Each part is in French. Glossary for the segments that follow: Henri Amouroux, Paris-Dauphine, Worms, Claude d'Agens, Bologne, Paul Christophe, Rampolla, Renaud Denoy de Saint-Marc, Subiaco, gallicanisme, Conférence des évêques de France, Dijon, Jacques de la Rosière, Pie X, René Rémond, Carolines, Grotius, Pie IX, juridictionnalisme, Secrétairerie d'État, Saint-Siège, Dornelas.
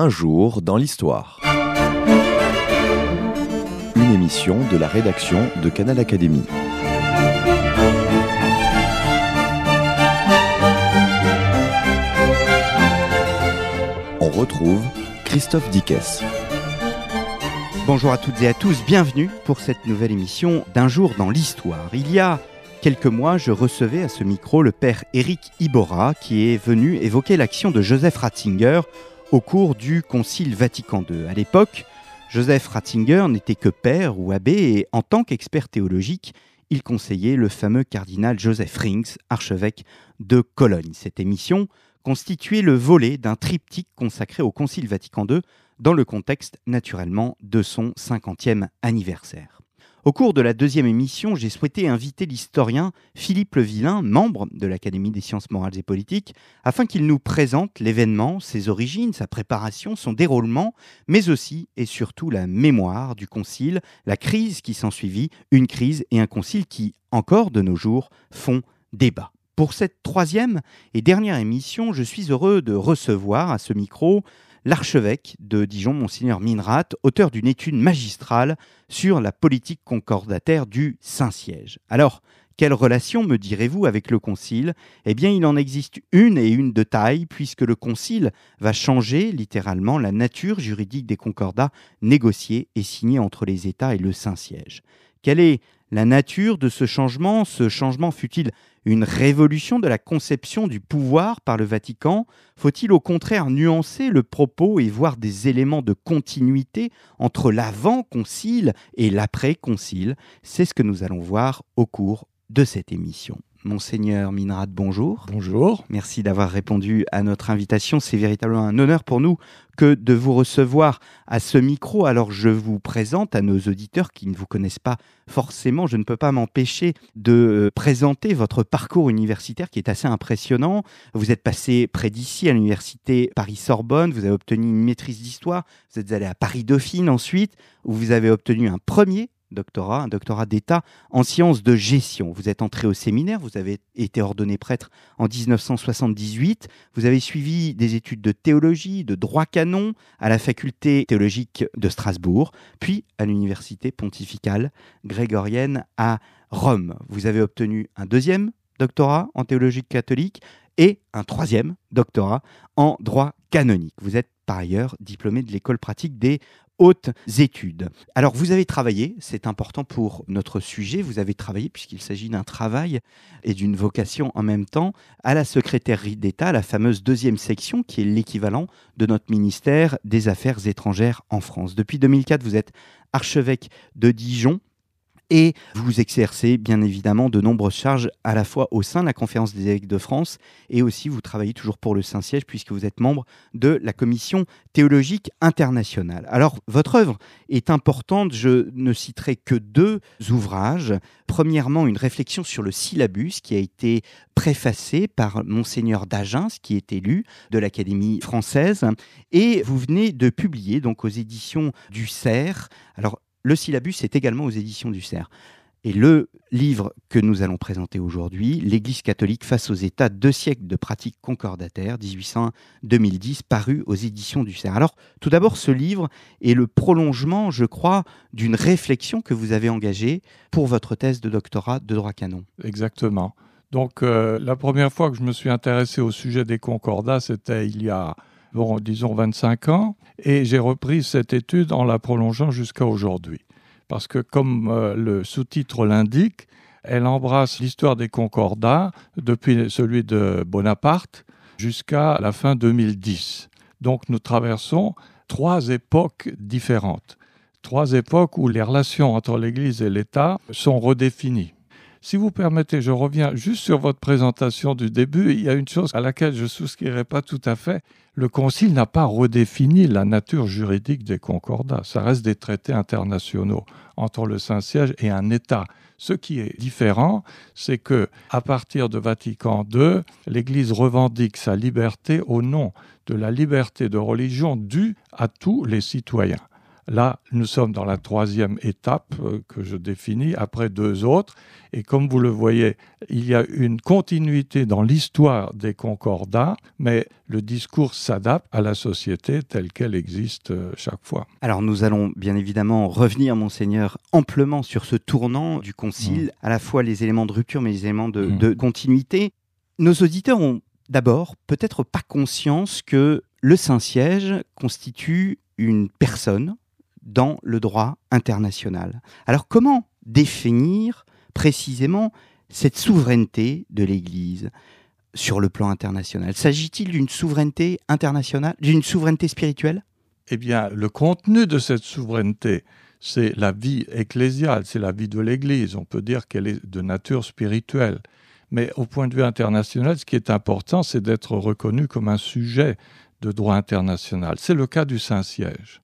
Un jour dans l'histoire. Une émission de la rédaction de Canal Académie. On retrouve Christophe Dickès. Bonjour à toutes et à tous, bienvenue pour cette nouvelle émission d'Un jour dans l'histoire. Il y a quelques mois, je recevais à ce micro le père Eric Iborra qui est venu évoquer l'action de Joseph Ratzinger au cours du Concile Vatican II. À l'époque, Joseph Ratzinger n'était que père ou abbé et en tant qu'expert théologique, il conseillait le fameux cardinal Joseph Frings, archevêque de Cologne. Cette émission constituait le volet d'un triptyque consacré au Concile Vatican II dans le contexte, naturellement, de son 50e anniversaire. Au cours de la deuxième émission, j'ai souhaité inviter l'historien Philippe Levillain, membre de l'Académie des sciences morales et politiques, afin qu'il nous présente l'événement, ses origines, sa préparation, son déroulement, mais aussi et surtout la mémoire du concile, la crise qui s'ensuivit, une crise et un concile qui, encore de nos jours, font débat. Pour cette troisième et dernière émission, je suis heureux de recevoir à ce micro l'archevêque de Dijon, Mgr Minnerath, auteur d'une étude magistrale sur la politique concordataire du Saint-Siège. Alors, quelle relation, me direz-vous, avec le Concile ? Eh bien, il en existe une et une de taille, puisque le Concile va changer littéralement la nature juridique des concordats négociés et signés entre les États et le Saint-Siège. Quelle est la nature de ce changement ? Ce changement fut-il une révolution de la conception du pouvoir par le Vatican ? Faut-il au contraire nuancer le propos et voir des éléments de continuité entre l'avant-concile et l'après-concile ? C'est ce que nous allons voir au cours de cette émission. Monseigneur Minnerath, bonjour. Bonjour. Merci d'avoir répondu à notre invitation. C'est véritablement un honneur pour nous que de vous recevoir à ce micro. Alors je vous présente à nos auditeurs qui ne vous connaissent pas forcément. Je ne peux pas m'empêcher de présenter votre parcours universitaire qui est assez impressionnant. Vous êtes passé près d'ici à l'université Paris-Sorbonne. Vous avez obtenu une maîtrise d'histoire. Vous êtes allé à Paris-Dauphine ensuite où vous avez obtenu un premier doctorat, un doctorat d'État en sciences de gestion. Vous êtes entré au séminaire, vous avez été ordonné prêtre en 1978, vous avez suivi des études de théologie, de droit canon à la faculté théologique de Strasbourg, puis à l'université pontificale grégorienne à Rome. Vous avez obtenu un deuxième doctorat en théologie catholique et un troisième doctorat en droit canonique. Vous êtes par ailleurs diplômé de l'école pratique des hautes études. Alors vous avez travaillé, c'est important pour notre sujet, vous avez travaillé puisqu'il s'agit d'un travail et d'une vocation en même temps à la Secrétairerie d'État, la fameuse deuxième section qui est l'équivalent de notre ministère des Affaires étrangères en France. Depuis 2004, vous êtes archevêque de Dijon. Et vous exercez bien évidemment de nombreuses charges à la fois au sein de la Conférence des évêques de France et aussi vous travaillez toujours pour le Saint-Siège puisque vous êtes membre de la Commission théologique internationale. Alors votre œuvre est importante, je ne citerai que deux ouvrages. Premièrement, une réflexion sur le syllabus qui a été préfacée par Monseigneur d'Agens qui est élu de l'Académie française et vous venez de publier donc aux éditions du Cerf. Alors le syllabus est également aux éditions du Cerf. Et le livre que nous allons présenter aujourd'hui, L'Église catholique face aux États, 2 siècles de pratiques concordataires, 1801-2010, paru aux éditions du Cerf. Alors, tout d'abord, ce livre est le prolongement, je crois, d'une réflexion que vous avez engagée pour votre thèse de doctorat de droit canon. Exactement. Donc, la première fois que je me suis intéressé au sujet des concordats, c'était il y a... disons 25 ans, et j'ai repris cette étude en la prolongeant jusqu'à aujourd'hui. Parce que, comme le sous-titre l'indique, elle embrasse l'histoire des concordats depuis celui de Bonaparte jusqu'à la fin 2010. Donc nous traversons 3 époques différentes, 3 époques où les relations entre l'Église et l'État sont redéfinies. Si vous permettez, je reviens juste sur votre présentation du début. Il y a une chose à laquelle je ne souscrirai pas tout à fait. Le Concile n'a pas redéfini la nature juridique des concordats. Ça reste des traités internationaux entre le Saint-Siège et un État. Ce qui est différent, c'est qu'à partir de Vatican II, l'Église revendique sa liberté au nom de la liberté de religion due à tous les citoyens. Là, nous sommes dans la troisième étape que je définis, après deux autres. Et comme vous le voyez, il y a une continuité dans l'histoire des concordats, mais le discours s'adapte à la société telle qu'elle existe chaque fois. Alors nous allons bien évidemment revenir, Monseigneur, amplement sur ce tournant du Concile, à la fois les éléments de rupture, mais les éléments de continuité. Nos auditeurs ont d'abord peut-être pas conscience que le Saint-Siège constitue une personne dans le droit international. Alors comment définir précisément cette souveraineté de l'Église sur le plan international? S'agit-il d'une souveraineté internationale, d'une souveraineté spirituelle? Eh bien, le contenu de cette souveraineté, c'est la vie ecclésiale, c'est la vie de l'Église. On peut dire qu'elle est de nature spirituelle. Mais au point de vue international, ce qui est important, c'est d'être reconnu comme un sujet de droit international. C'est le cas du Saint-Siège.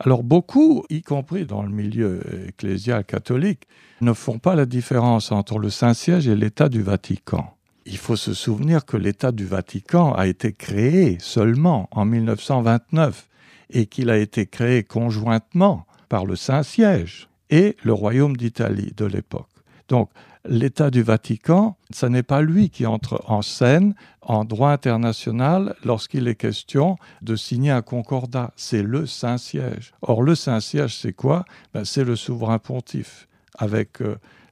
Alors beaucoup, y compris dans le milieu ecclésial catholique, ne font pas la différence entre le Saint-Siège et l'État du Vatican. Il faut se souvenir que l'État du Vatican a été créé seulement en 1929 et qu'il a été créé conjointement par le Saint-Siège et le Royaume d'Italie de l'époque. Donc, l'État du Vatican, ce n'est pas lui qui entre en scène en droit international lorsqu'il est question de signer un concordat. C'est le Saint-Siège. Or, le Saint-Siège, c'est quoi? C'est le souverain pontife, avec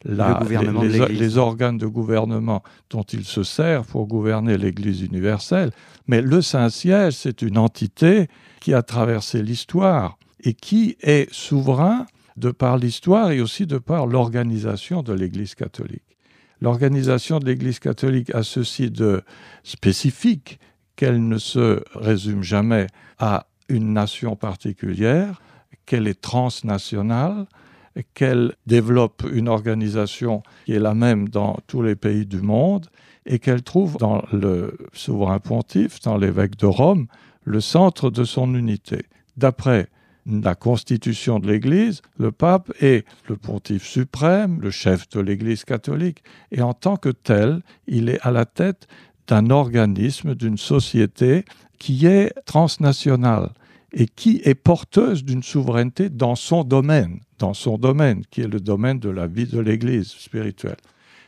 les organes de gouvernement dont il se sert pour gouverner l'Église universelle. Mais le Saint-Siège, c'est une entité qui a traversé l'histoire et qui est souverain de par l'histoire et aussi de par l'organisation de l'Église catholique. L'organisation de l'Église catholique a ceci de spécifique, qu'elle ne se résume jamais à une nation particulière, qu'elle est transnationale, qu'elle développe une organisation qui est la même dans tous les pays du monde et qu'elle trouve dans le souverain pontife, dans l'évêque de Rome, le centre de son unité. D'après la constitution de l'Église, le pape est le pontife suprême, le chef de l'Église catholique, et en tant que tel, il est à la tête d'un organisme, d'une société qui est transnationale et qui est porteuse d'une souveraineté dans son domaine qui est le domaine de la vie de l'Église spirituelle.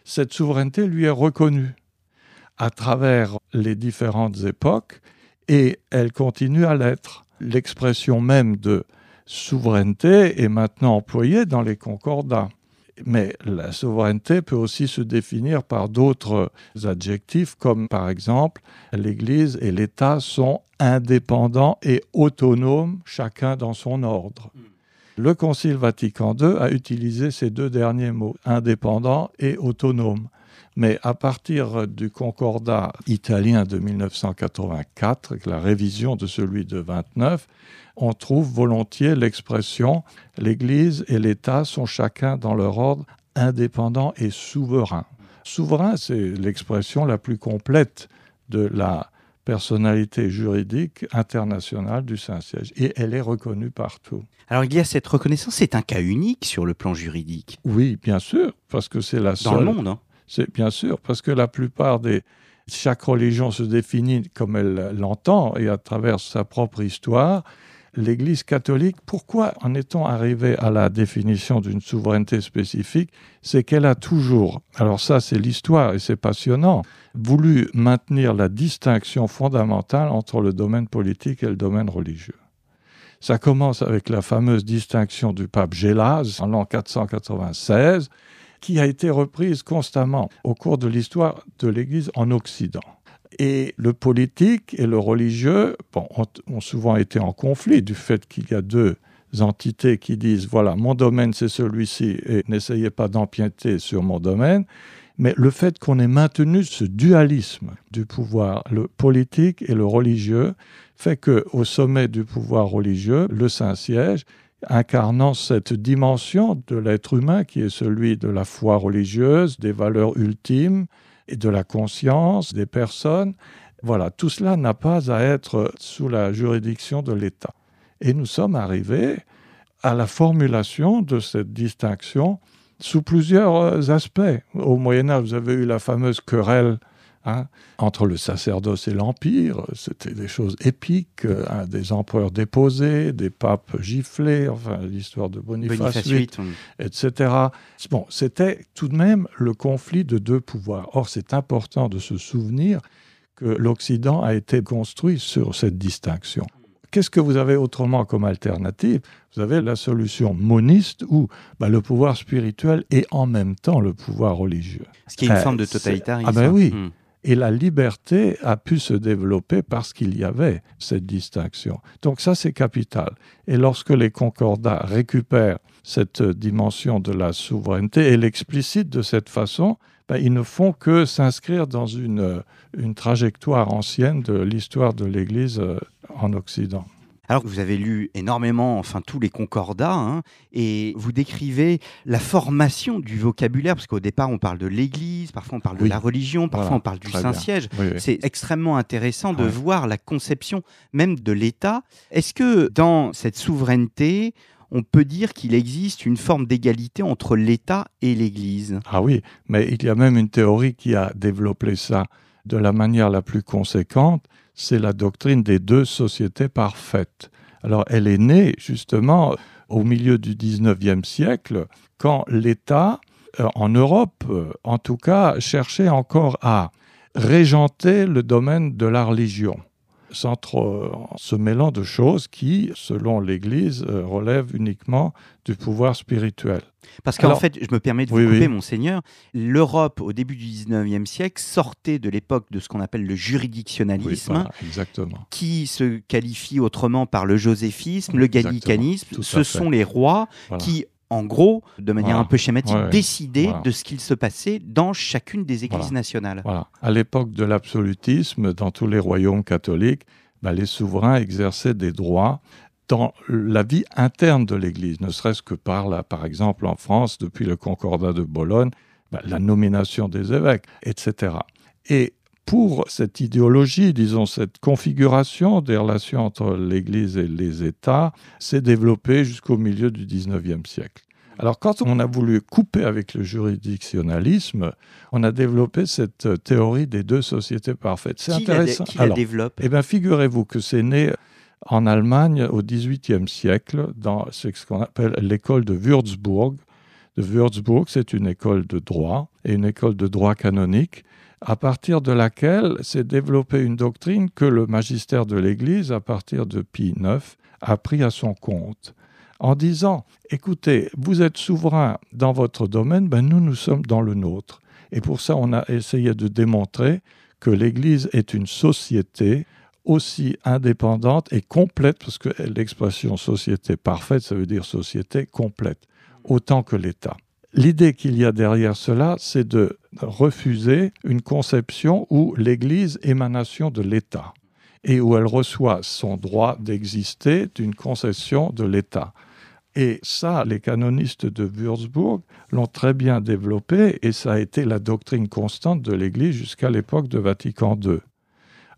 Cette souveraineté lui est reconnue à travers les différentes époques et elle continue à l'être. L'expression même de souveraineté est maintenant employée dans les concordats. Mais la souveraineté peut aussi se définir par d'autres adjectifs, comme par exemple l'Église et l'État sont indépendants et autonomes, chacun dans son ordre. Le Concile Vatican II a utilisé ces deux derniers mots, indépendants et autonomes. Mais à partir du concordat italien de 1984, avec la révision de celui de 1929, on trouve volontiers l'expression « l'Église et l'État sont chacun dans leur ordre indépendants et souverains ». Souverain, c'est l'expression la plus complète de la personnalité juridique internationale du Saint-Siège. Et elle est reconnue partout. Alors il y a cette reconnaissance, c'est un cas unique sur le plan juridique. Oui, bien sûr, parce que c'est la seule... Dans le monde, hein. C'est bien sûr, parce que la plupart des... Chaque religion se définit comme elle l'entend et à travers sa propre histoire. L'Église catholique, pourquoi en est-on arrivé à la définition d'une souveraineté spécifique? C'est qu'elle a toujours, alors ça c'est l'histoire et c'est passionnant, voulu maintenir la distinction fondamentale entre le domaine politique et le domaine religieux. Ça commence avec la fameuse distinction du pape Gélase en l'an 496, qui a été reprise constamment au cours de l'histoire de l'Église en Occident. Et le politique et le religieux ont souvent été en conflit du fait qu'il y a deux entités qui disent « voilà, mon domaine c'est celui-ci et n'essayez pas d'empiéter sur mon domaine ». Mais le fait qu'on ait maintenu ce dualisme du pouvoir, le politique et le religieux, fait qu'au sommet du pouvoir religieux, le Saint-Siège, incarnant cette dimension de l'être humain qui est celui de la foi religieuse, des valeurs ultimes et de la conscience des personnes. Voilà, tout cela n'a pas à être sous la juridiction de l'État. Et nous sommes arrivés à la formulation de cette distinction sous plusieurs aspects. Au Moyen-Âge, vous avez eu la fameuse querelle hein, entre le sacerdoce et l'Empire. C'était des choses épiques, hein, des empereurs déposés, des papes giflés, enfin, l'histoire de Boniface VIII, etc. Bon, c'était tout de même le conflit de deux pouvoirs. Or, c'est important de se souvenir que l'Occident a été construit sur cette distinction. Qu'est-ce que vous avez autrement comme alternative ? Vous avez la solution moniste où le pouvoir spirituel et en même temps le pouvoir religieux. Ce qui est une forme de totalitarisme. Ah ben oui. Et la liberté a pu se développer parce qu'il y avait cette distinction. Donc ça, c'est capital. Et lorsque les concordats récupèrent cette dimension de la souveraineté et l'explicitent de cette façon, ils ne font que s'inscrire dans une trajectoire ancienne de l'histoire de l'Église en Occident. Alors que vous avez lu énormément, tous les concordats, hein, et vous décrivez la formation du vocabulaire, parce qu'au départ, on parle de l'Église, parfois on parle de la religion, parfois on parle du Saint-Siège. Oui, oui. C'est extrêmement intéressant de voir la conception même de l'État. Est-ce que dans cette souveraineté, on peut dire qu'il existe une forme d'égalité entre l'État et l'Église? Ah oui, mais il y a même une théorie qui a développé ça de la manière la plus conséquente, c'est la doctrine des deux sociétés parfaites. Alors elle est née justement au milieu du XIXe siècle, quand l'État, en Europe en tout cas, cherchait encore à régenter le domaine de la religion, sans trop se mêlant de choses qui, selon l'Église, relèvent uniquement du pouvoir spirituel. Parce qu'en fait, je me permets de vous couper, Monseigneur, l'Europe, au début du XIXe siècle, sortait de l'époque de ce qu'on appelle le juridictionnalisme, qui se qualifie autrement par le joséphisme, le gallicanisme. Ce sont les rois qui, en gros, de manière un peu schématique, décider de ce qu'il se passait dans chacune des églises nationales. Voilà. À l'époque de l'absolutisme, dans tous les royaumes catholiques, les souverains exerçaient des droits dans la vie interne de l'Église, ne serait-ce que par, par exemple, en France, depuis le Concordat de Bologne, la nomination des évêques, etc. Et pour cette idéologie, disons, cette configuration des relations entre l'Église et les États s'est développée jusqu'au milieu du XIXe siècle. Alors, quand on a voulu couper avec le juridictionnalisme, on a développé cette théorie des deux sociétés parfaites. C'est intéressant. Qui la développe ? Eh bien, figurez-vous que c'est né en Allemagne au XVIIIe siècle, dans ce qu'on appelle l'école de Würzburg. De Würzburg, c'est une école de droit et une école de droit canonique, à partir de laquelle s'est développée une doctrine que le magistère de l'Église, à partir de Pie IX, a pris à son compte, en disant « Écoutez, vous êtes souverain dans votre domaine, nous, nous sommes dans le nôtre. » Et pour ça, on a essayé de démontrer que l'Église est une société aussi indépendante et complète, parce que l'expression « société parfaite », ça veut dire « société complète », autant que l'État. L'idée qu'il y a derrière cela, c'est de refuser une conception où l'Église est émanation de l'État et où elle reçoit son droit d'exister d'une concession de l'État. Et ça, les canonistes de Würzburg l'ont très bien développé et ça a été la doctrine constante de l'Église jusqu'à l'époque de Vatican II.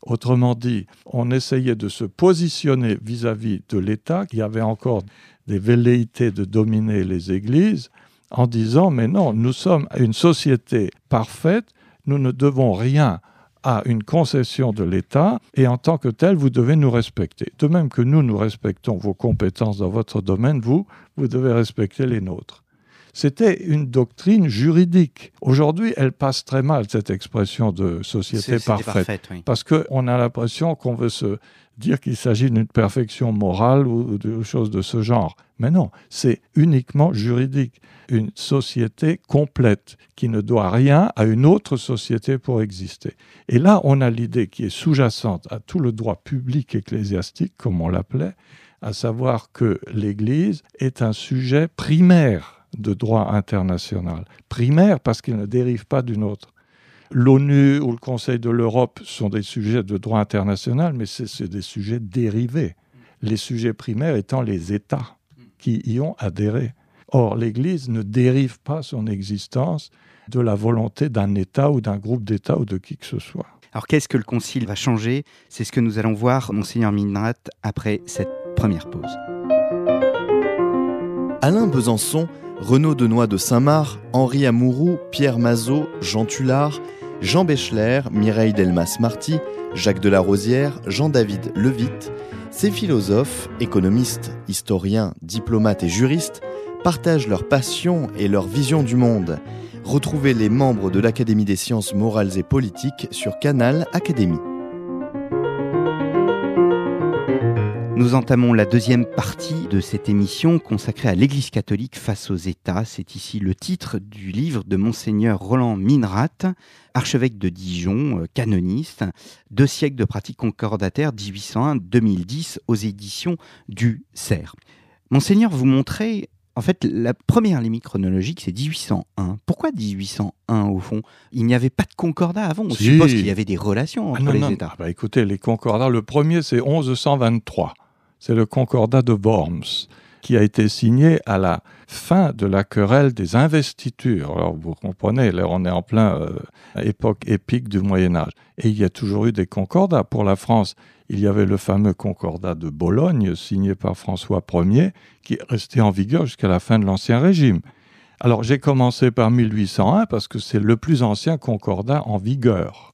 Autrement dit, on essayait de se positionner vis-à-vis de l'État qui avait encore des velléités de dominer les églises, en disant « Mais non, nous sommes une société parfaite, nous ne devons rien à une concession de l'État, et en tant que tel, vous devez nous respecter. De même que nous, nous respectons vos compétences dans votre domaine, vous devez respecter les nôtres. » C'était une doctrine juridique. Aujourd'hui, elle passe très mal, cette expression de société parfaite. Parce qu'on a l'impression qu'on veut se dire qu'il s'agit d'une perfection morale ou de choses de ce genre. Mais non, c'est uniquement juridique. Une société complète qui ne doit rien à une autre société pour exister. Et là, on a l'idée qui est sous-jacente à tout le droit public ecclésiastique, comme on l'appelait, à savoir que l'Église est un sujet primaire de droit international. Primaire parce qu'il ne dérive pas d'une autre. L'ONU ou le Conseil de l'Europe sont des sujets de droit international, mais c'est des sujets dérivés. Les sujets primaires étant les États qui y ont adhéré. Or, l'Église ne dérive pas son existence de la volonté d'un État ou d'un groupe d'États ou de qui que ce soit. Alors, qu'est-ce que le Concile va changer ? C'est ce que nous allons voir, Monseigneur Minnerath, après cette première pause. Alain Besançon, Renaud Denoy de Saint-Marc, Henri Amouroux, Pierre Mazot, Jean Tullard, Jean Béchler, Mireille Delmas-Marty, Jacques de la Rosière, Jean-David Levitt, ces philosophes, économistes, historiens, diplomates et juristes partagent leur passion et leur vision du monde. Retrouvez les membres de l'Académie des sciences morales et politiques sur Canal Académie. Nous entamons la deuxième partie de cette émission consacrée à l'Église catholique face aux États. C'est ici le titre du livre de Monseigneur Roland Minnerath, archevêque de Dijon, canoniste, 2 siècles de pratique concordataire 1801-2010 aux éditions du Cerf. Monseigneur, vous montrez, en fait, la première limite chronologique, c'est 1801. Pourquoi 1801, au fond ? Il n'y avait pas de concordat avant. On suppose qu'il y avait des relations entre les États. Écoutez, les concordats, le premier, c'est 1123. C'est le concordat de Worms, qui a été signé à la fin de la querelle des investitures. Alors, vous comprenez, là, on est en plein époque épique du Moyen-Âge. Et il y a toujours eu des concordats. Pour la France, il y avait le fameux concordat de Bologne, signé par François Ier, qui est resté en vigueur jusqu'à la fin de l'Ancien Régime. Alors, j'ai commencé par 1801, parce que c'est le plus ancien concordat en vigueur.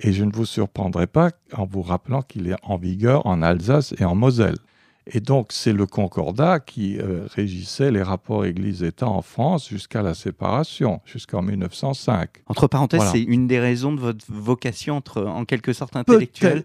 Et je ne vous surprendrai pas en vous rappelant qu'il est en vigueur en Alsace et en Moselle. Et donc, c'est le concordat qui régissait les rapports Église-État en France jusqu'à la séparation, jusqu'en 1905. Entre parenthèses, voilà. C'est une des raisons de votre vocation, en quelque sorte, intellectuelle.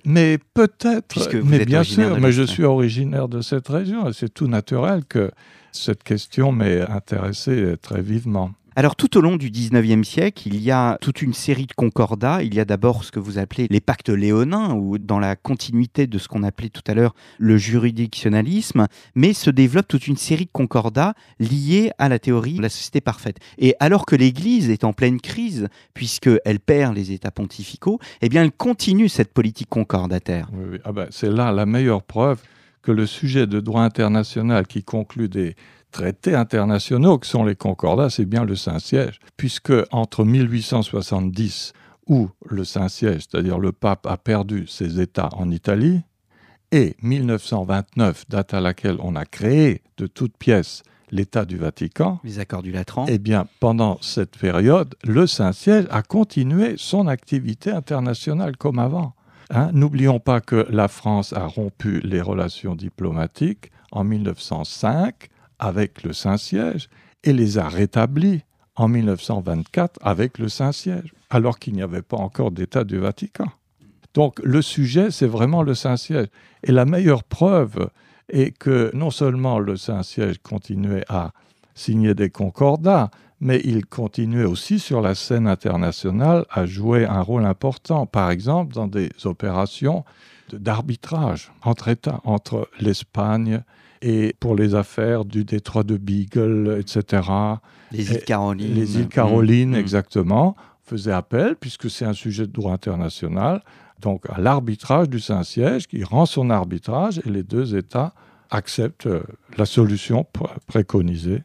Peut-être, mais bien sûr, mais je suis originaire de cette région. Et c'est tout naturel que cette question m'ait intéressé très vivement. Alors, tout au long du XIXe siècle, il y a toute une série de concordats. Il y a d'abord ce que vous appelez les pactes léonins, ou dans la continuité de ce qu'on appelait tout à l'heure le juridictionnalisme, mais se développe toute une série de concordats liés à la théorie de la société parfaite. Et alors que l'Église est en pleine crise, puisqu'elle perd les États pontificaux, eh bien, elle continue cette politique concordataire. Oui. C'est là la meilleure preuve que le sujet de droit international qui conclut des traités internationaux, que sont les concordats, c'est bien le Saint-Siège, puisque entre 1870, où le Saint-Siège, c'est-à-dire le pape, a perdu ses États en Italie, et 1929, date à laquelle on a créé de toutes pièces l'État du Vatican, les accords du Latran, eh bien, pendant cette période, le Saint-Siège a continué son activité internationale comme avant. N'oublions pas que la France a rompu les relations diplomatiques en 1905, avec le Saint-Siège, et les a rétablis en 1924 avec le Saint-Siège, alors qu'il n'y avait pas encore d'État du Vatican. Donc le sujet, c'est vraiment le Saint-Siège. Et la meilleure preuve est que non seulement le Saint-Siège continuait à signer des concordats, mais il continuait aussi sur la scène internationale à jouer un rôle important, par exemple dans des opérations d'arbitrage entre États, entre l'Espagne et pour les affaires du détroit de Beagle, etc. Les îles Carolines, exactement, faisaient appel, puisque c'est un sujet de droit international, donc à l'arbitrage du Saint-Siège, qui rend son arbitrage, et les deux États acceptent la solution préconisée.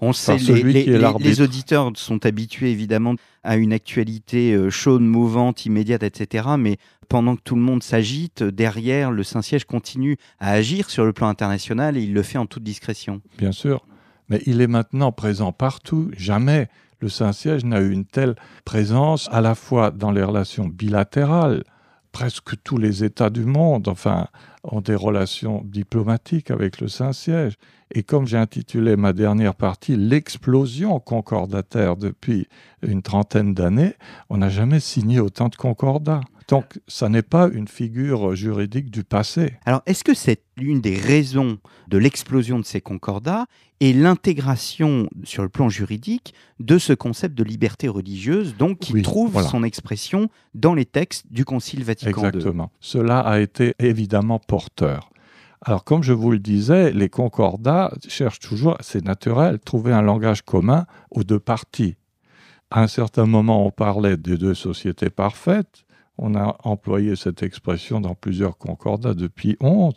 On sait, les auditeurs sont habitués évidemment à une actualité chaude, mouvante, immédiate, etc. Mais pendant que tout le monde s'agite, derrière, le Saint-Siège continue à agir sur le plan international et il le fait en toute discrétion. Bien sûr, mais il est maintenant présent partout. Jamais le Saint-Siège n'a eu une telle présence à la fois dans les relations bilatérales. Presque tous les États du monde, ont des relations diplomatiques avec le Saint-Siège. Et comme j'ai intitulé ma dernière partie « L'explosion concordataire » depuis une trentaine d'années, on n'a jamais signé autant de concordats. Donc, ça n'est pas une figure juridique du passé. Alors, est-ce que c'est l'une des raisons de l'explosion de ces concordats et l'intégration sur le plan juridique de ce concept de liberté religieuse, donc qui son expression dans les textes du Concile Vatican II ? Exactement. Cela a été évidemment porteur. Alors, comme je vous le disais, les concordats cherchent toujours, c'est naturel, trouver un langage commun aux deux parties. À un certain moment, on parlait des deux sociétés parfaites. On a employé cette expression dans plusieurs concordats depuis 11,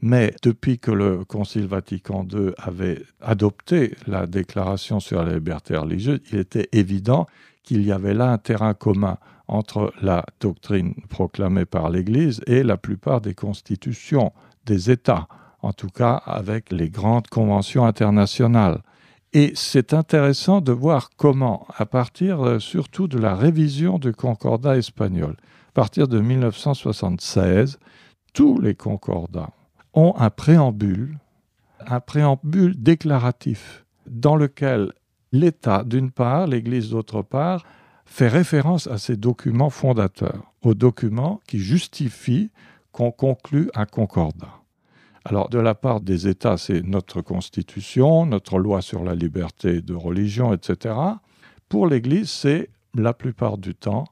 mais depuis que le Concile Vatican II avait adopté la déclaration sur la liberté religieuse, il était évident qu'il y avait là un terrain commun entre la doctrine proclamée par l'Église et la plupart des constitutions des États, en tout cas avec les grandes conventions internationales. Et c'est intéressant de voir comment, à partir surtout de la révision du concordat espagnol, à partir de 1976, tous les concordats ont un préambule déclaratif, dans lequel l'État, d'une part, l'Église, d'autre part, fait référence à ces documents fondateurs, aux documents qui justifient qu'on conclut un concordat. Alors, de la part des États, c'est notre Constitution, notre loi sur la liberté de religion, etc. Pour l'Église, c'est, la plupart du temps,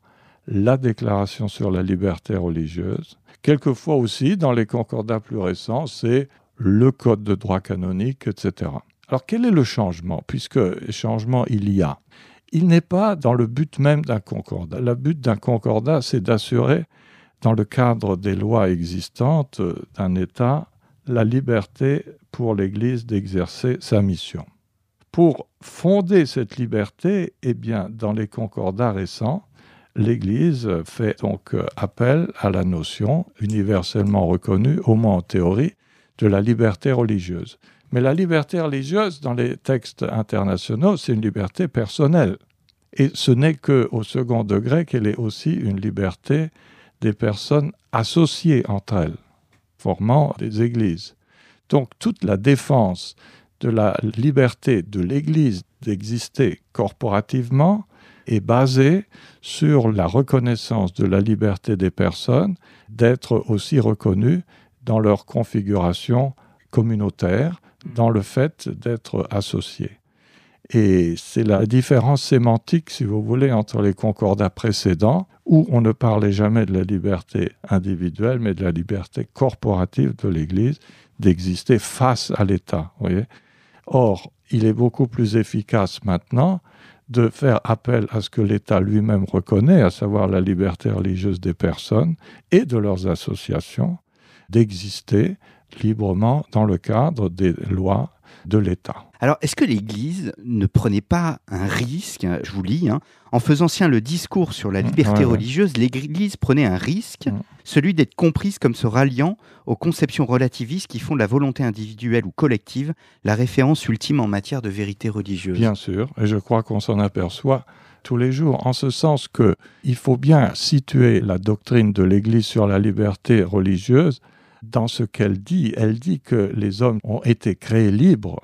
la déclaration sur la liberté religieuse. Quelquefois aussi, dans les concordats plus récents, c'est le code de droit canonique, etc. Alors, quel est le changement? Puisque changement, il y a. Il n'est pas dans le but même d'un concordat. Le but d'un concordat, c'est d'assurer, dans le cadre des lois existantes d'un État, la liberté pour l'Église d'exercer sa mission. Pour fonder cette liberté, eh bien, dans les concordats récents, l'Église fait donc appel à la notion, universellement reconnue, au moins en théorie, de la liberté religieuse. Mais la liberté religieuse, dans les textes internationaux, c'est une liberté personnelle. Et ce n'est qu'au second degré qu'elle est aussi une liberté des personnes associées entre elles, formant des églises. Donc toute la défense de la liberté de l'Église d'exister corporativement est basée sur la reconnaissance de la liberté des personnes d'être aussi reconnues dans leur configuration communautaire, dans le fait d'être associées. Et c'est la différence sémantique, si vous voulez, entre les concordats précédents, où on ne parlait jamais de la liberté individuelle, mais de la liberté corporative de l'Église d'exister face à l'État. Vous voyez ? Or, il est beaucoup plus efficace maintenant de faire appel à ce que l'État lui-même reconnaît, à savoir la liberté religieuse des personnes et de leurs associations, d'exister librement dans le cadre des lois de l'État. Alors, est-ce que l'Église ne prenait pas un risque, je vous lis, en faisant sien le discours sur la liberté religieuse, l'Église prenait un risque, celui d'être comprise comme se ralliant aux conceptions relativistes qui font de la volonté individuelle ou collective la référence ultime en matière de vérité religieuse. Bien sûr, et je crois qu'on s'en aperçoit tous les jours, en ce sens qu'il faut bien situer la doctrine de l'Église sur la liberté religieuse dans ce qu'elle dit. Elle dit que les hommes ont été créés libres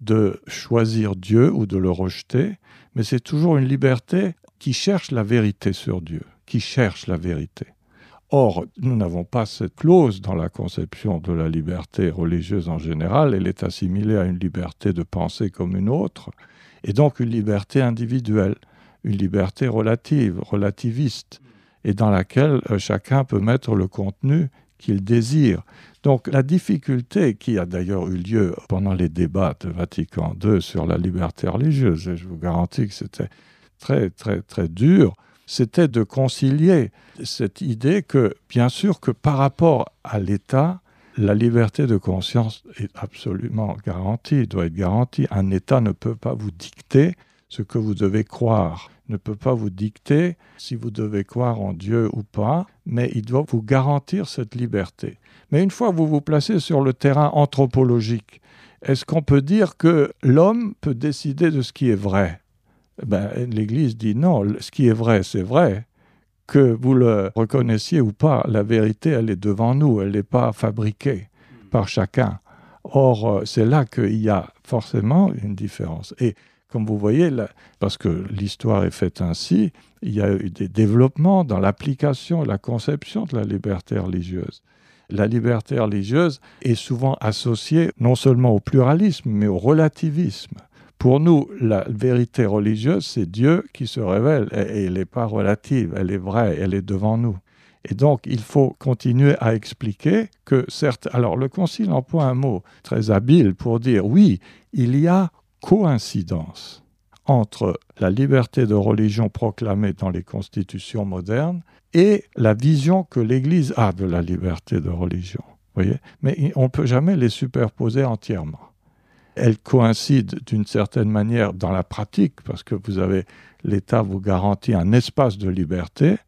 de choisir Dieu ou de le rejeter, mais c'est toujours une liberté qui cherche la vérité sur Dieu, qui cherche la vérité. Or, nous n'avons pas cette clause dans la conception de la liberté religieuse en général, elle est assimilée à une liberté de penser comme une autre, et donc une liberté individuelle, une liberté relative, relativiste, et dans laquelle chacun peut mettre le contenu qu'il désire. Donc la difficulté qui a d'ailleurs eu lieu pendant les débats de Vatican II sur la liberté religieuse, et je vous garantis que c'était très très très dur, c'était de concilier cette idée que bien sûr que par rapport à l'État, la liberté de conscience est absolument garantie, doit être garantie. Un État ne peut pas vous dicter ce que vous devez croire, ne peut pas vous dicter si vous devez croire en Dieu ou pas, mais il doit vous garantir cette liberté. Mais une fois que vous vous placez sur le terrain anthropologique, est-ce qu'on peut dire que l'homme peut décider de ce qui est vrai ? Ben, l'Église dit non, ce qui est vrai, que vous le reconnaissiez ou pas, la vérité, elle est devant nous, elle n'est pas fabriquée par chacun. Or, c'est là qu'il y a forcément une différence. Et comme vous voyez, là, parce que l'histoire est faite ainsi, il y a eu des développements dans l'application et la conception de la liberté religieuse. La liberté religieuse est souvent associée non seulement au pluralisme, mais au relativisme. Pour nous, la vérité religieuse, c'est Dieu qui se révèle, et elle n'est pas relative, elle est vraie, elle est devant nous. Et donc, il faut continuer à expliquer que, certes, alors le Concile emploie un mot très habile pour dire, oui, il y a coïncidence entre la liberté de religion proclamée dans les constitutions modernes et la vision que l'Église a de la liberté de religion. Voyez ? Mais on ne peut jamais les superposer entièrement. Elles coïncident d'une certaine manière dans la pratique, parce que vous avez, l'État vous garantit un espace de liberté,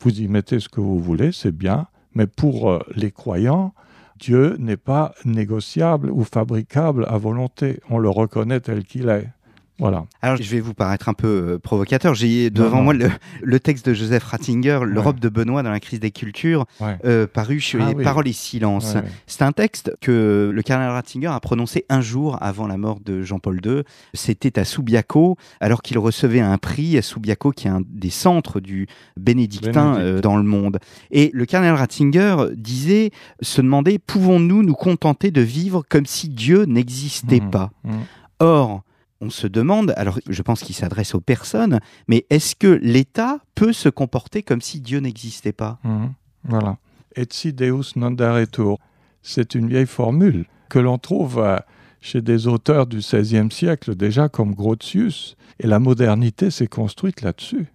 vous y mettez ce que vous voulez, c'est bien, mais pour les croyants, Dieu n'est pas négociable ou fabricable à volonté. On le reconnaît tel qu'il est. Voilà. Alors, je vais vous paraître un peu provocateur. J'ai devant moi le texte de Joseph Ratzinger, L'Europe de Benoît dans la crise des cultures, paru chez Paroles et Silence. Ouais, ouais. C'est un texte que le cardinal Ratzinger a prononcé un jour avant la mort de Jean-Paul II. C'était à Subiaco, alors qu'il recevait un prix à Subiaco, qui est un des centres du bénédictin dans le monde. Et le cardinal Ratzinger se demandait, pouvons-nous nous contenter de vivre comme si Dieu n'existait pas ? Or, on se demande, alors je pense qu'il s'adresse aux personnes, mais est-ce que l'État peut se comporter comme si Dieu n'existait pas ? Voilà. « Et si Deus non daretur », c'est une vieille formule que l'on trouve chez des auteurs du XVIe siècle, déjà comme Grotius, et la modernité s'est construite là-dessus.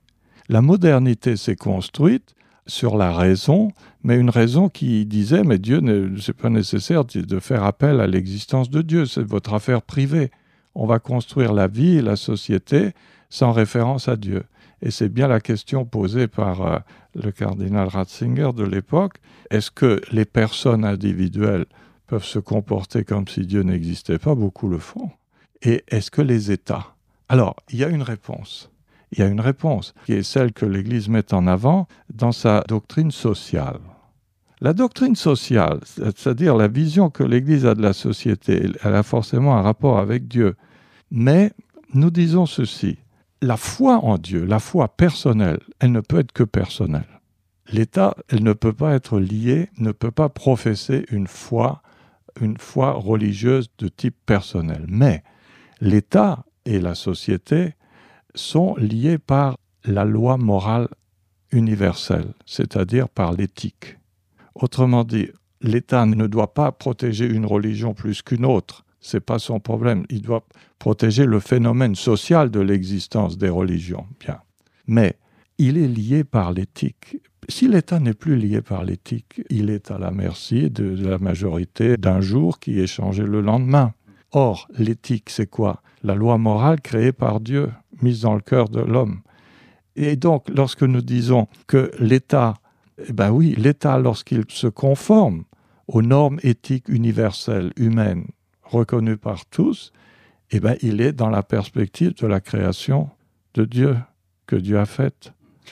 La modernité s'est construite sur la raison, mais une raison qui disait « mais Dieu, c'est pas nécessaire de faire appel à l'existence de Dieu, c'est votre affaire privée ». On va construire la vie et la société sans référence à Dieu. Et c'est bien la question posée par le cardinal Ratzinger de l'époque. Est-ce que les personnes individuelles peuvent se comporter comme si Dieu n'existait pas ? Beaucoup le font. Et est-ce que les États ? Alors, il y a une réponse. Il y a une réponse qui est celle que l'Église met en avant dans sa doctrine sociale. La doctrine sociale, c'est-à-dire la vision que l'Église a de la société, elle a forcément un rapport avec Dieu. Mais nous disons ceci, la foi en Dieu, la foi personnelle, elle ne peut être que personnelle. L'État, elle ne peut pas être liée, ne peut pas professer une foi religieuse de type personnel. Mais l'État et la société sont liés par la loi morale universelle, c'est-à-dire par l'éthique. Autrement dit, l'État ne doit pas protéger une religion plus qu'une autre. Ce n'est pas son problème. Il doit protéger le phénomène social de l'existence des religions. Bien. Mais il est lié par l'éthique. Si l'État n'est plus lié par l'éthique, il est à la merci de la majorité d'un jour qui est changé le lendemain. Or, l'éthique, c'est quoi ? La loi morale créée par Dieu, mise dans le cœur de l'homme. Et donc, lorsque nous disons que l'État... Eh bien oui, l'État, lorsqu'il se conforme aux normes éthiques universelles, humaines, reconnues par tous, eh bien il est dans la perspective de la création de Dieu, que Dieu a faite.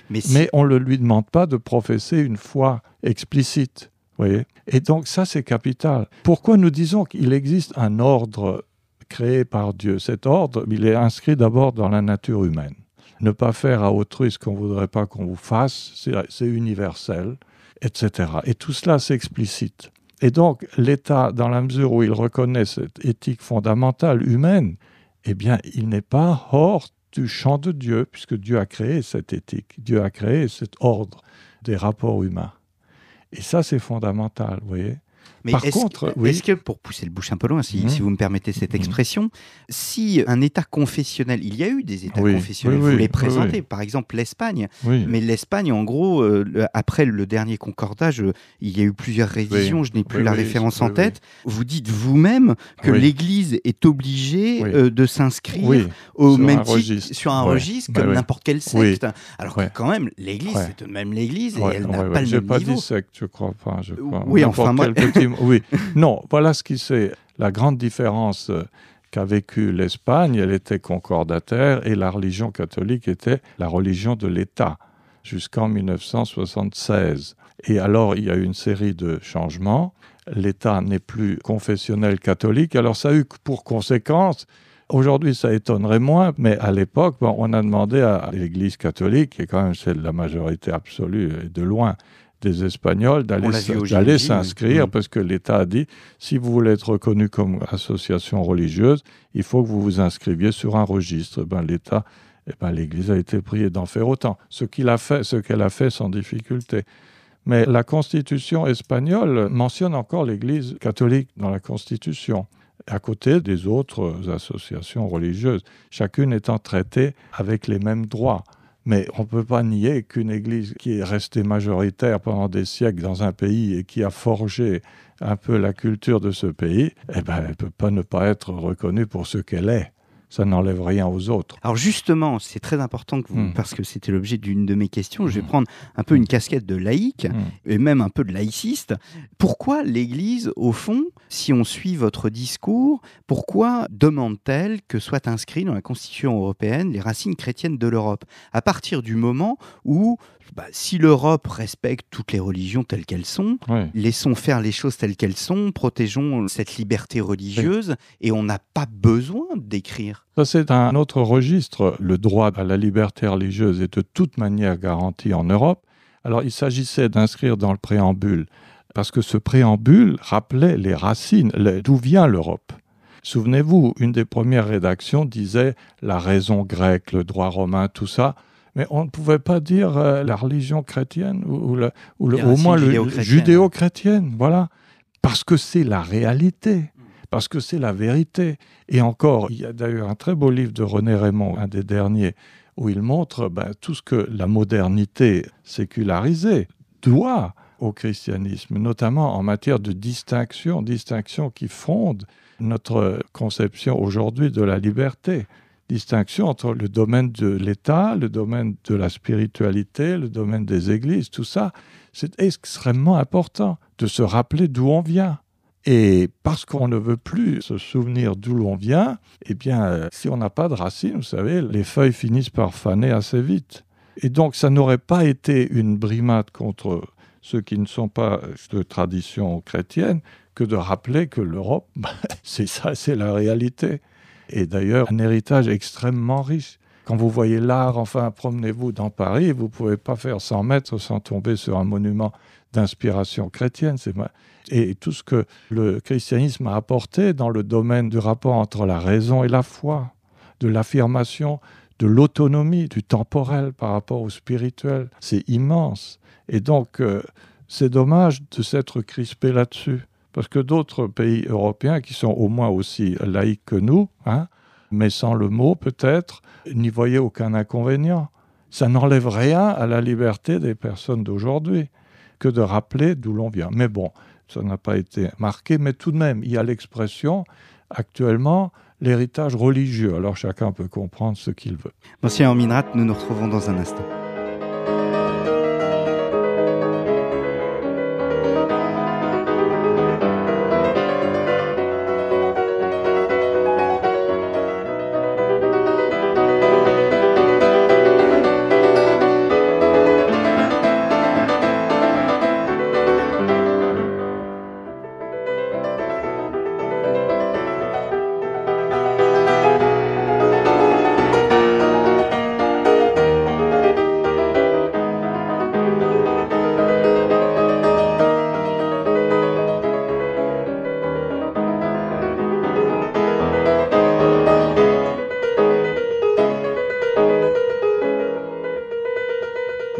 Mais on ne lui demande pas de professer une foi explicite. Voyez ? Et donc ça, c'est capital. Pourquoi nous disons qu'il existe un ordre créé par Dieu ? Cet ordre, il est inscrit d'abord dans la nature humaine. Ne pas faire à autrui ce qu'on ne voudrait pas qu'on vous fasse, c'est universel, etc. Et tout cela s'explicite. Et donc, l'État, dans la mesure où il reconnaît cette éthique fondamentale humaine, eh bien, il n'est pas hors du champ de Dieu, puisque Dieu a créé cette éthique, Dieu a créé cet ordre des rapports humains. Et ça, c'est fondamental, vous voyez ? Mais est-ce que, pour pousser le bouche un peu loin, si vous me permettez cette expression, si un État confessionnel, il y a eu des États confessionnels, vous les présentez, par exemple l'Espagne, mais l'Espagne, en gros, après le dernier concordat, il y a eu plusieurs révisions, je n'ai plus la référence en tête, vous dites vous-même que l'Église est obligée de s'inscrire au même titre, sur un registre comme n'importe quelle secte, alors que quand même, l'Église, c'est tout de même l'Église, et elle n'a pas le même niveau. Je n'ai pas dit secte, je crois pas. Oui, enfin, moi... Oui, non, voilà ce qui c'est la grande différence qu'a vécue l'Espagne. Elle était concordataire et la religion catholique était la religion de l'État jusqu'en 1976. Et alors, il y a eu une série de changements. L'État n'est plus confessionnel catholique. Alors, ça a eu pour conséquence, aujourd'hui, ça étonnerait moins, mais à l'époque, on a demandé à l'Église catholique, qui est quand même celle de la majorité absolue et de loin, des Espagnols d'aller s'inscrire parce que l'État a dit si vous voulez être reconnu comme association religieuse, il faut que vous vous inscriviez sur un registre. L'Église a été priée d'en faire autant, ce qu'elle a fait sans difficulté. Mais la Constitution espagnole mentionne encore l'Église catholique dans la Constitution, à côté des autres associations religieuses, chacune étant traitée avec les mêmes droits. Mais on ne peut pas nier qu'une Église qui est restée majoritaire pendant des siècles dans un pays et qui a forgé un peu la culture de ce pays, elle ne peut pas ne pas être reconnue pour ce qu'elle est. ça n'enlève rien aux autres. Alors justement, c'est très important que vous, parce que c'était l'objet d'une de mes questions, je vais prendre un peu une casquette de laïque et même un peu de laïciste. Pourquoi l'Église, au fond, si on suit votre discours, pourquoi demande-t-elle que soient inscrits dans la Constitution européenne les racines chrétiennes de l'Europe ? À partir du moment où, si l'Europe respecte toutes les religions telles qu'elles sont, laissons faire les choses telles qu'elles sont, protégeons cette liberté religieuse et on n'a pas besoin d'écrire. Ça, c'est un autre registre. Le droit à la liberté religieuse est de toute manière garanti en Europe. Alors, il s'agissait d'inscrire dans le préambule, parce que ce préambule rappelait les racines, d'où vient l'Europe. Souvenez-vous, une des premières rédactions disait la raison grecque, le droit romain, tout ça. Mais on ne pouvait pas dire la religion chrétienne, ou au moins le judéo-chrétienne, voilà. Parce que c'est la réalité, parce que c'est la vérité. Et encore, il y a d'ailleurs un très beau livre de René Rémond, un des derniers, où il montre tout ce que la modernité sécularisée doit au christianisme, notamment en matière de distinction qui fonde notre conception aujourd'hui de la liberté. Distinction entre le domaine de l'État, le domaine de la spiritualité, le domaine des églises, tout ça, c'est extrêmement important de se rappeler d'où on vient. Et parce qu'on ne veut plus se souvenir d'où l'on vient, eh bien, si on n'a pas de racines, vous savez, les feuilles finissent par faner assez vite. Et donc, ça n'aurait pas été une brimade contre ceux qui ne sont pas de tradition chrétienne que de rappeler que l'Europe, c'est ça, c'est la réalité. Et d'ailleurs, un héritage extrêmement riche. Quand vous voyez l'art, promenez-vous dans Paris, vous ne pouvez pas faire 100 mètres sans tomber sur un monument d'inspiration chrétienne. Et tout ce que le christianisme a apporté dans le domaine du rapport entre la raison et la foi, de l'affirmation, de l'autonomie, du temporel par rapport au spirituel, c'est immense. Et donc, c'est dommage de s'être crispé là-dessus. Parce que d'autres pays européens, qui sont au moins aussi laïcs que nous, mais sans le mot peut-être, n'y voyaient aucun inconvénient. Ça n'enlève rien à la liberté des personnes d'aujourd'hui que de rappeler d'où l'on vient. Mais bon, ça n'a pas été marqué. Mais tout de même, il y a l'expression actuellement, l'héritage religieux. Alors chacun peut comprendre ce qu'il veut. Monsieur Minnerath, nous nous retrouvons dans un instant.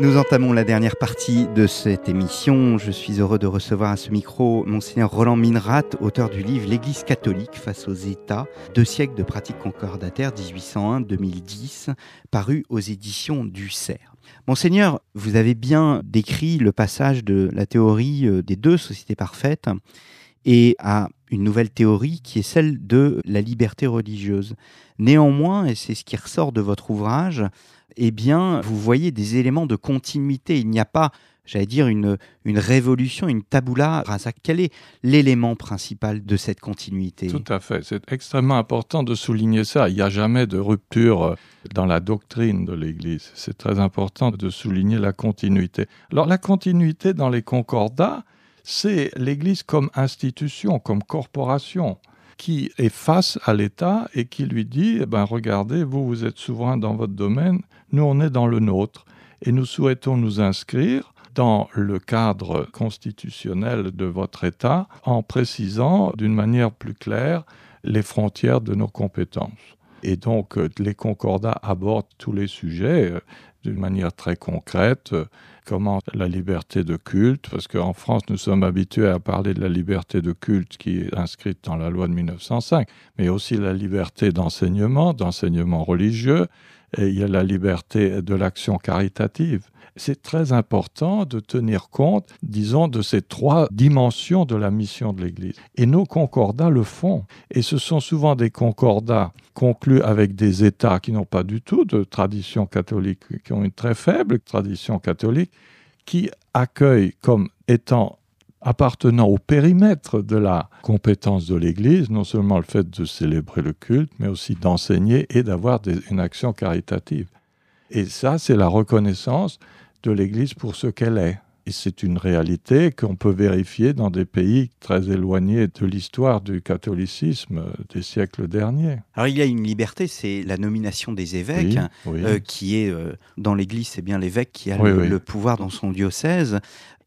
Nous entamons la dernière partie de cette émission. Je suis heureux de recevoir à ce micro Monseigneur Roland Minnerath, auteur du livre « L'Église catholique face aux États, 2 siècles de pratiques concordataires, 1801-2010 », paru aux éditions du Cerf. Monseigneur, vous avez bien décrit le passage de la théorie des 2 sociétés parfaites et à une nouvelle théorie qui est celle de la liberté religieuse. Néanmoins, et c'est ce qui ressort de votre ouvrage, eh bien, vous voyez des éléments de continuité. Il n'y a pas, une révolution, une tabula rasa. Quel est l'élément principal de cette continuité ? Tout à fait. C'est extrêmement important de souligner ça. Il n'y a jamais de rupture dans la doctrine de l'Église. C'est très important de souligner la continuité. Alors, la continuité dans les concordats, c'est l'Église comme institution, comme corporation, qui est face à l'État et qui lui dit, regardez, vous êtes souverain dans votre domaine, nous on est dans le nôtre et nous souhaitons nous inscrire dans le cadre constitutionnel de votre État en précisant d'une manière plus claire les frontières de nos compétences. Et donc les concordats abordent tous les sujets d'une manière très concrète, comment la liberté de culte, parce qu'en France, nous sommes habitués à parler de la liberté de culte qui est inscrite dans la loi de 1905, mais aussi la liberté d'enseignement religieux, et il y a la liberté de l'action caritative. c'est très important de tenir compte, disons, de ces trois dimensions de la mission de l'Église. Et nos concordats le font. Et ce sont souvent des concordats conclus avec des États qui n'ont pas du tout de tradition catholique, qui ont une très faible tradition catholique, qui accueillent comme étant appartenant au périmètre de la compétence de l'Église, non seulement le fait de célébrer le culte, mais aussi d'enseigner et d'avoir une action caritative. Et ça, c'est la reconnaissance de l'Église pour ce qu'elle est. Et c'est une réalité qu'on peut vérifier dans des pays très éloignés de l'histoire du catholicisme des siècles derniers. Alors il y a une liberté, c'est la nomination des évêques, oui. Qui est, dans l'Église, c'est bien l'évêque qui a le pouvoir dans son diocèse.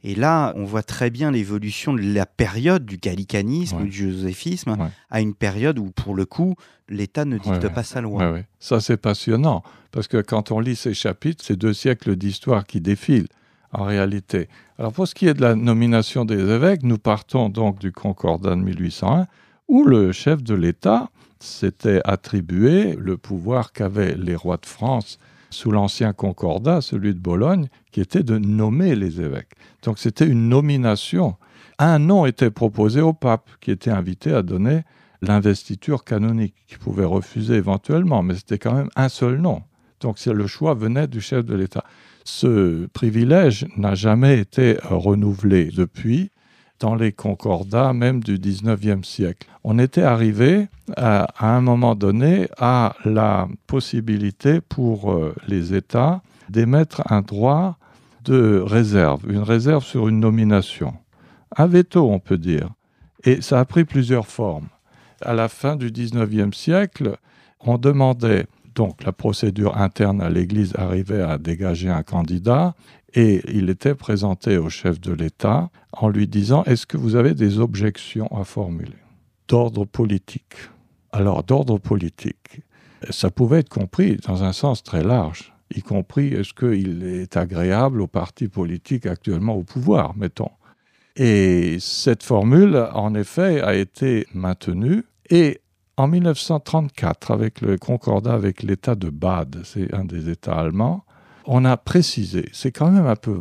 Et là, on voit très bien l'évolution de la période du gallicanisme, du joséphisme, à une période où, pour le coup, l'État ne dicte pas sa loi. Ça, c'est passionnant, parce que quand on lit ces chapitres, c'est 2 siècles d'histoire qui défilent, en réalité. Alors, pour ce qui est de la nomination des évêques, nous partons donc du Concordat de 1801, où le chef de l'État s'était attribué le pouvoir qu'avaient les rois de France sous l'ancien concordat, celui de Bologne, qui était de nommer les évêques. Donc c'était une nomination. Un nom était proposé au pape, qui était invité à donner l'investiture canonique, qu'il pouvait refuser éventuellement, mais c'était quand même un seul nom. Donc le choix venait du chef de l'État. Ce privilège n'a jamais été renouvelé depuis, dans les concordats même du XIXe siècle. On était arrivé à un moment donné à la possibilité pour les États d'émettre un droit de réserve, une réserve sur une nomination. Un veto, on peut dire. Et ça a pris plusieurs formes. À la fin du XIXe siècle, on demandait, donc la procédure interne à l'Église arrivait à dégager un candidat, et il était présenté au chef de l'État en lui disant « Est-ce que vous avez des objections à formuler ?» D'ordre politique. Alors, d'ordre politique, ça pouvait être compris dans un sens très large, y compris « Est-ce qu'il est agréable aux partis politiques actuellement au pouvoir ?» mettons. Et cette formule, en effet, a été maintenue. Et en 1934, avec le concordat avec l'État de Bade, c'est un des États allemands, on a précisé, c'est quand même un peu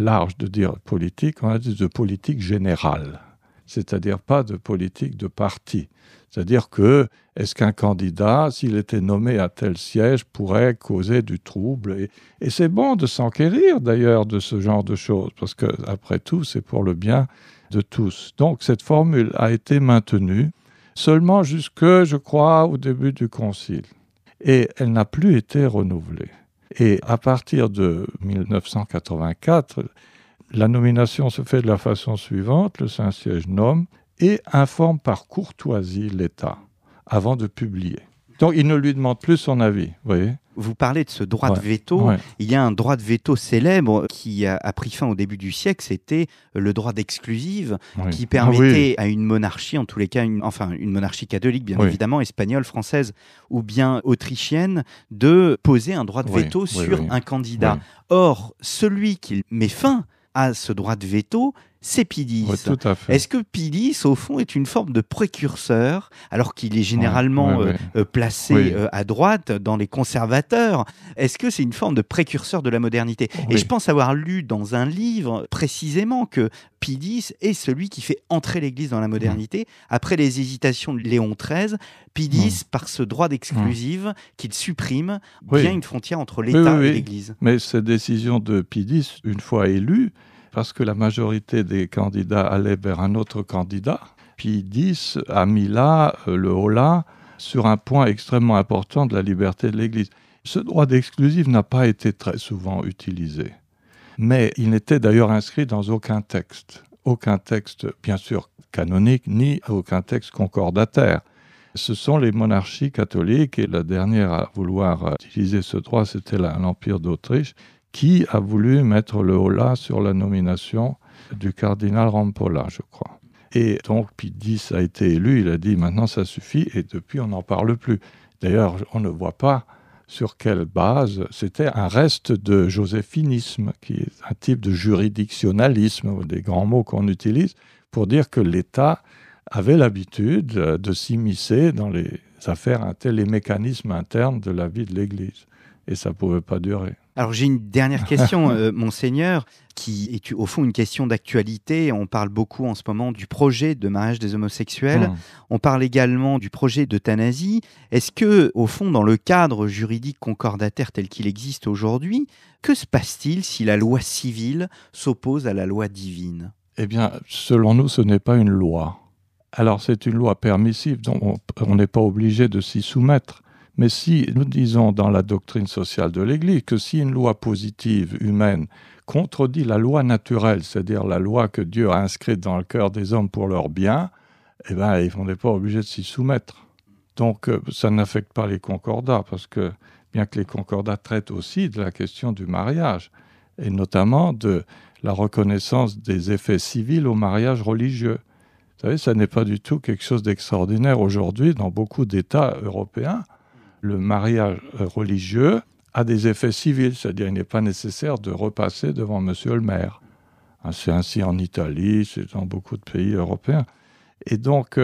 large de dire politique, on a dit de politique générale, c'est-à-dire pas de politique de parti. C'est-à-dire que, est-ce qu'un candidat, s'il était nommé à tel siège, pourrait causer du trouble ? Et c'est bon de s'enquérir d'ailleurs de ce genre de choses, parce qu'après tout, c'est pour le bien de tous. Donc cette formule a été maintenue seulement jusque, je crois, au début du Concile. Et elle n'a plus été renouvelée. Et à partir de 1984, la nomination se fait de la façon suivante. Le Saint-Siège nomme et informe par courtoisie l'État avant de publier. Donc il ne lui demande plus son avis, vous voyez. Vous parlez de ce droit de veto. Il y a un droit de veto célèbre qui a pris fin au début du siècle, c'était le droit d'exclusive qui permettait à une monarchie, en tous les cas, une monarchie catholique, bien évidemment, espagnole, française ou bien autrichienne, de poser un droit de veto sur un candidat. Or, celui qui met fin à ce droit de veto, c'est Pie X. Oui, est-ce que Pie X, au fond, est une forme de précurseur, alors qu'il est généralement placé à droite dans les conservateurs ? Est-ce que c'est une forme de précurseur de la modernité ? Et je pense avoir lu dans un livre précisément que Pie X est celui qui fait entrer l'Église dans la modernité. Après les hésitations de Léon XIII, Pie X, par ce droit d'exclusive qu'il supprime, vient une frontière entre l'État et l'Église. Mais cette décision de Pie X, une fois élue, parce que la majorité des candidats allaient vers un autre candidat, Pie X a mis là le holà sur un point extrêmement important de la liberté de l'Église. Ce droit d'exclusive n'a pas été très souvent utilisé, mais il n'était d'ailleurs inscrit dans aucun texte bien sûr canonique, ni aucun texte concordataire. Ce sont les monarchies catholiques, et la dernière à vouloir utiliser ce droit, c'était l'Empire d'Autriche, qui a voulu mettre le holà sur la nomination du cardinal Rampolla, je crois. Et donc, Pie X a été élu, il a dit « maintenant ça suffit » et depuis on n'en parle plus. D'ailleurs, on ne voit pas sur quelle base, c'était un reste de joséphinisme, qui est un type de juridictionnalisme, des grands mots qu'on utilise, pour dire que l'État avait l'habitude de s'immiscer dans les affaires, les mécanismes internes de la vie de l'Église. et ça ne pouvait pas durer. Alors j'ai une dernière question, Monseigneur, qui est au fond une question d'actualité. On parle beaucoup en ce moment du projet de mariage des homosexuels. On parle également du projet d'euthanasie. Est-ce que, au fond, dans le cadre juridique concordataire tel qu'il existe aujourd'hui, que se passe-t-il si la loi civile s'oppose à la loi divine ? Eh bien, selon nous, ce n'est pas une loi. Alors c'est une loi permissive, donc on n'est pas obligé de s'y soumettre. Mais si nous disons dans la doctrine sociale de l'Église que si une loi positive humaine contredit la loi naturelle, c'est-à-dire la loi que Dieu a inscrite dans le cœur des hommes pour leur bien, eh bien, on n'est pas obligé de s'y soumettre. Donc ça n'affecte pas les concordats, parce que bien que les concordats traitent aussi de la question du mariage, et notamment de la reconnaissance des effets civils au mariage religieux. Vous savez, ça n'est pas du tout quelque chose d'extraordinaire aujourd'hui dans beaucoup d'États européens. Le mariage religieux a des effets civils, c'est-à-dire qu'il n'est pas nécessaire de repasser devant monsieur le maire. C'est ainsi en Italie, c'est dans beaucoup de pays européens. Et donc,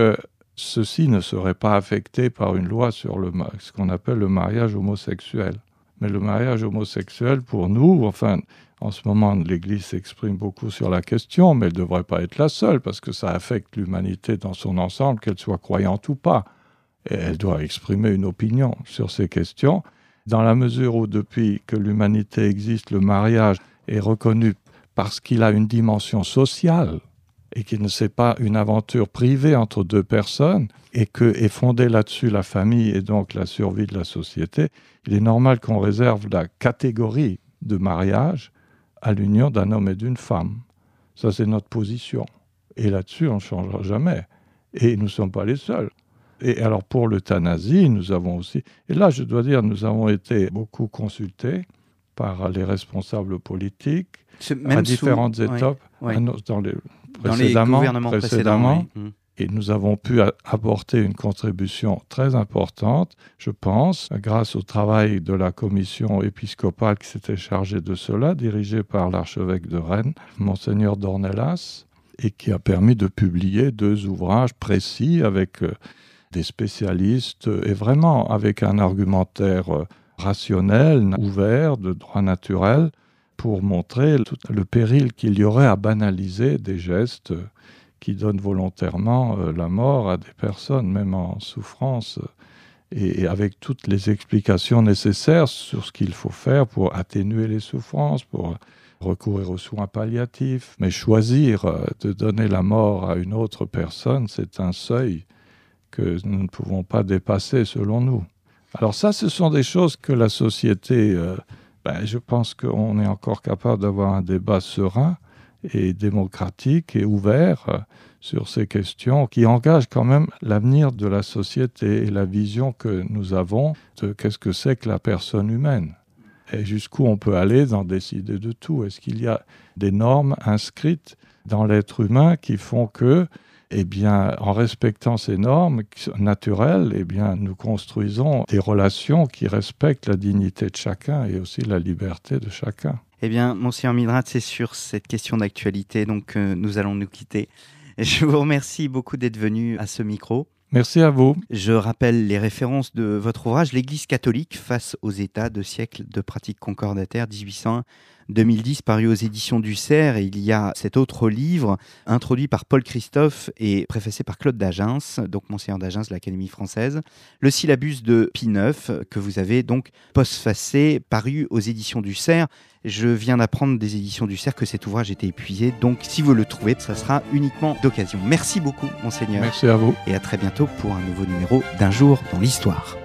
ceci ne serait pas affecté par une loi sur ce qu'on appelle le mariage homosexuel. Mais le mariage homosexuel, pour nous, enfin, en ce moment, l'Église s'exprime beaucoup sur la question, mais elle ne devrait pas être la seule, parce que ça affecte l'humanité dans son ensemble, qu'elle soit croyante ou pas. Et elle doit exprimer une opinion sur ces questions. Dans la mesure où, depuis que l'humanité existe, le mariage est reconnu parce qu'il a une dimension sociale et qu'il ne s'est pas une aventure privée entre deux personnes et qu'est fondée là-dessus la famille et donc la survie de la société, il est normal qu'on réserve la catégorie de mariage à l'union d'un homme et d'une femme. Ça, c'est notre position. Et là-dessus, on ne changera jamais. Et nous ne sommes pas les seuls. Et alors pour l'euthanasie, nous avons aussi... Et là, je dois dire, nous avons été beaucoup consultés par les responsables politiques à différentes étapes, oui. Dans les gouvernements précédemment. Oui. Et nous avons pu apporter une contribution très importante, je pense, grâce au travail de la commission épiscopale qui s'était chargée de cela, dirigée par l'archevêque de Rennes, Monseigneur Dornelas, et qui a permis de publier 2 ouvrages précis avec... des spécialistes, et vraiment avec un argumentaire rationnel, ouvert, de droit naturel, pour montrer tout le péril qu'il y aurait à banaliser des gestes qui donnent volontairement la mort à des personnes, même en souffrance, et avec toutes les explications nécessaires sur ce qu'il faut faire pour atténuer les souffrances, pour recourir aux soins palliatifs. Mais choisir de donner la mort à une autre personne, c'est un seuil que nous ne pouvons pas dépasser, selon nous. Alors ça, ce sont des choses que la société... je pense qu'on est encore capable d'avoir un débat serein et démocratique et ouvert sur ces questions qui engagent quand même l'avenir de la société et la vision que nous avons de qu'est-ce que c'est que la personne humaine et jusqu'où on peut aller d'en décider de tout. Est-ce qu'il y a des normes inscrites dans l'être humain qui font que... Eh bien, en respectant ces normes naturelles, eh bien, nous construisons des relations qui respectent la dignité de chacun et aussi la liberté de chacun. Eh bien, Monseigneur Minnerath, c'est sur cette question d'actualité, donc nous allons nous quitter. Je vous remercie beaucoup d'être venu à ce micro. Merci à vous. Je rappelle les références de votre ouvrage « L'Église catholique face aux États, 2 siècles de pratiques concordataires 1801-2010 » paru aux éditions du Cerf. Et il y a cet autre livre introduit par Paul Christophe et préfacé par Claude d'Agens, donc Monseigneur d'Agens de l'Académie française, le syllabus de Pie IX que vous avez donc postfacé, paru aux éditions du Cerf. Je viens d'apprendre des éditions du Cerf que cet ouvrage était épuisé, donc si vous le trouvez, ça sera uniquement d'occasion. Merci beaucoup, Monseigneur. Merci à vous. Et à très bientôt pour un nouveau numéro d'Un jour dans l'histoire.